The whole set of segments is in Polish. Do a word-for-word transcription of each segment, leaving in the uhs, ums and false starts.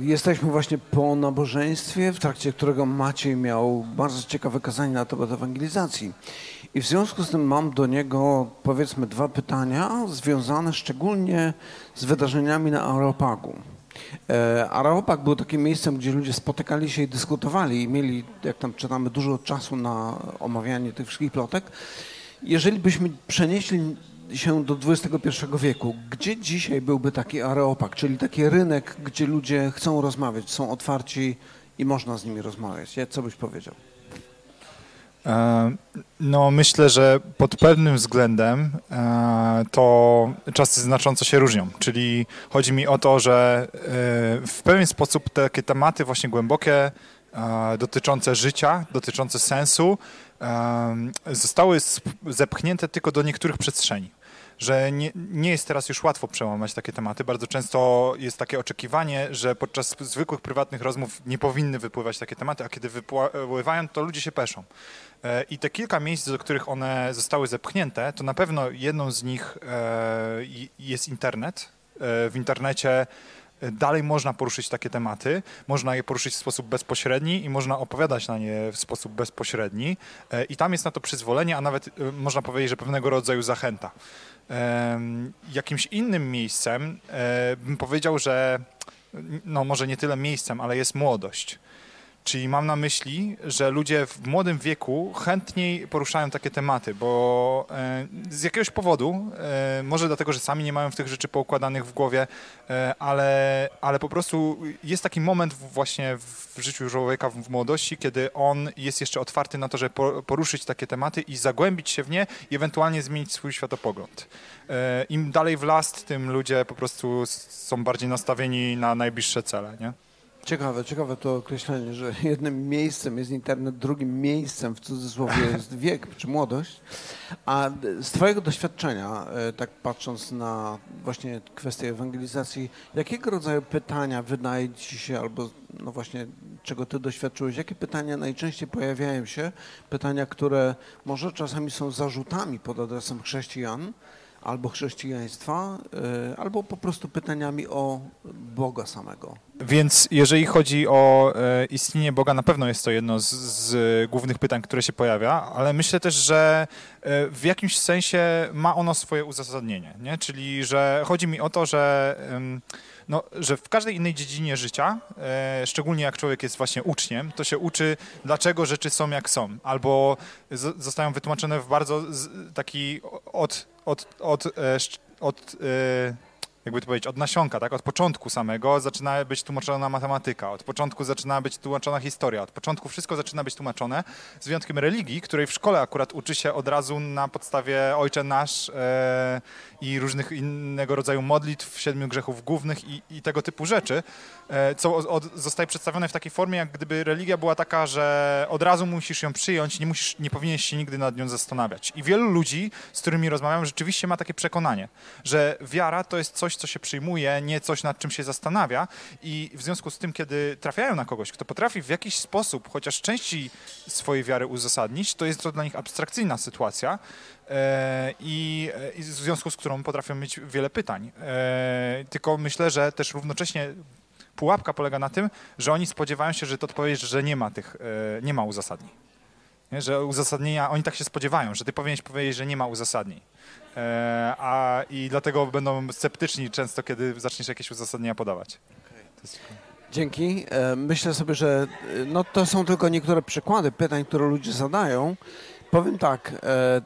Jesteśmy właśnie po nabożeństwie, w trakcie którego Maciej miał bardzo ciekawe kazanie na temat ewangelizacji. I w związku z tym mam do niego, powiedzmy, dwa pytania związane szczególnie z wydarzeniami na Areopagu. Areopag był takim miejscem, gdzie ludzie spotykali się i dyskutowali i mieli, jak tam czytamy, dużo czasu na omawianie tych wszystkich plotek. Jeżeli byśmy przenieśli się do dwudziestego pierwszego wieku, gdzie dzisiaj byłby taki Areopag, czyli taki rynek, gdzie ludzie chcą rozmawiać, są otwarci i można z nimi rozmawiać? Co byś powiedział? No, myślę, że pod pewnym względem to czasy znacząco się różnią, czyli chodzi mi o to, że w pewien sposób takie tematy właśnie głębokie, dotyczące życia, dotyczące sensu, zostały zepchnięte tylko do niektórych przestrzeni. Że nie, nie jest teraz już łatwo przełamać takie tematy. Bardzo często jest takie oczekiwanie, że podczas zwykłych, prywatnych rozmów nie powinny wypływać takie tematy, a kiedy wypływają, to ludzie się peszą. I te kilka miejsc, do których one zostały zepchnięte, to na pewno jedną z nich jest internet. W internecie dalej można poruszyć takie tematy, można je poruszyć w sposób bezpośredni i można opowiadać na nie w sposób bezpośredni. I tam jest na to przyzwolenie, a nawet można powiedzieć, że pewnego rodzaju zachęta. Jakimś innym miejscem bym powiedział, że no może nie tyle miejscem, ale jest młodość. Czyli mam na myśli, że ludzie w młodym wieku chętniej poruszają takie tematy, bo z jakiegoś powodu, może dlatego, że sami nie mają tych rzeczy poukładanych w głowie, ale, ale po prostu jest taki moment właśnie w życiu człowieka w młodości, kiedy on jest jeszcze otwarty na to, żeby poruszyć takie tematy i zagłębić się w nie i ewentualnie zmienić swój światopogląd. Im dalej w las, tym ludzie po prostu są bardziej nastawieni na najbliższe cele, nie? Ciekawe, ciekawe to określenie, że jednym miejscem jest internet, drugim miejscem w cudzysłowie jest wiek czy młodość. A z twojego doświadczenia, tak patrząc na właśnie kwestię ewangelizacji, jakiego rodzaju pytania wydaje ci się, albo no właśnie czego ty doświadczyłeś, jakie pytania najczęściej pojawiają się? Pytania, które może czasami są zarzutami pod adresem chrześcijan, albo chrześcijaństwa, albo po prostu pytaniami o Boga samego. Więc jeżeli chodzi o istnienie Boga, na pewno jest to jedno z, z głównych pytań, które się pojawia, ale myślę też, że w jakimś sensie ma ono swoje uzasadnienie, nie? Czyli że chodzi mi o to, że, no, że w każdej innej dziedzinie życia, szczególnie jak człowiek jest właśnie uczniem, to się uczy, dlaczego rzeczy są jak są, albo zostają wytłumaczone w bardzo taki od... Od, od, od, jakby to powiedzieć, od nasionka, tak? Od początku samego zaczyna być tłumaczona matematyka, od początku zaczyna być tłumaczona historia, od początku wszystko zaczyna być tłumaczone, z wyjątkiem religii, której w szkole akurat uczy się od razu na podstawie Ojcze Nasz e, i różnych innego rodzaju modlitw, siedmiu grzechów głównych i, i tego typu rzeczy, e, co od, od, zostaje przedstawione w takiej formie, jak gdyby religia była taka, że od razu musisz ją przyjąć, nie, musisz, nie powinieneś się nigdy nad nią zastanawiać. I wielu ludzi, z którymi rozmawiam, rzeczywiście ma takie przekonanie, że wiara to jest coś, co się przyjmuje, nie coś, nad czym się zastanawia, i w związku z tym, kiedy trafiają na kogoś, kto potrafi w jakiś sposób chociaż części swojej wiary uzasadnić, to jest to dla nich abstrakcyjna sytuacja i w związku z którą potrafią mieć wiele pytań. Tylko myślę, że też równocześnie pułapka polega na tym, że oni spodziewają się, że to odpowiedź, że nie ma tych, nie ma uzasadnień. Nie? Że uzasadnienia, oni tak się spodziewają, że ty powinieneś powiedzieć, że nie ma uzasadnień. A i dlatego będą sceptyczni często, kiedy zaczniesz jakieś uzasadnienia podawać. Okay. Dzięki. Myślę sobie, że no to są tylko niektóre przykłady pytań, które ludzie zadają. Powiem tak,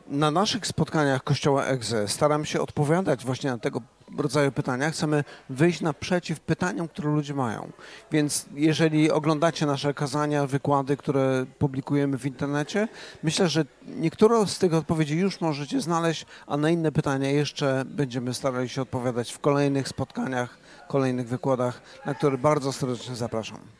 na naszych spotkaniach Kościoła E G Z staram się odpowiadać właśnie na tego rodzaju pytania. Chcemy wyjść naprzeciw pytaniom, które ludzie mają. Więc jeżeli oglądacie nasze kazania, wykłady, które publikujemy w internecie, myślę, że niektóre z tych odpowiedzi już możecie znaleźć, a na inne pytania jeszcze będziemy starali się odpowiadać w kolejnych spotkaniach, kolejnych wykładach, na które bardzo serdecznie zapraszam.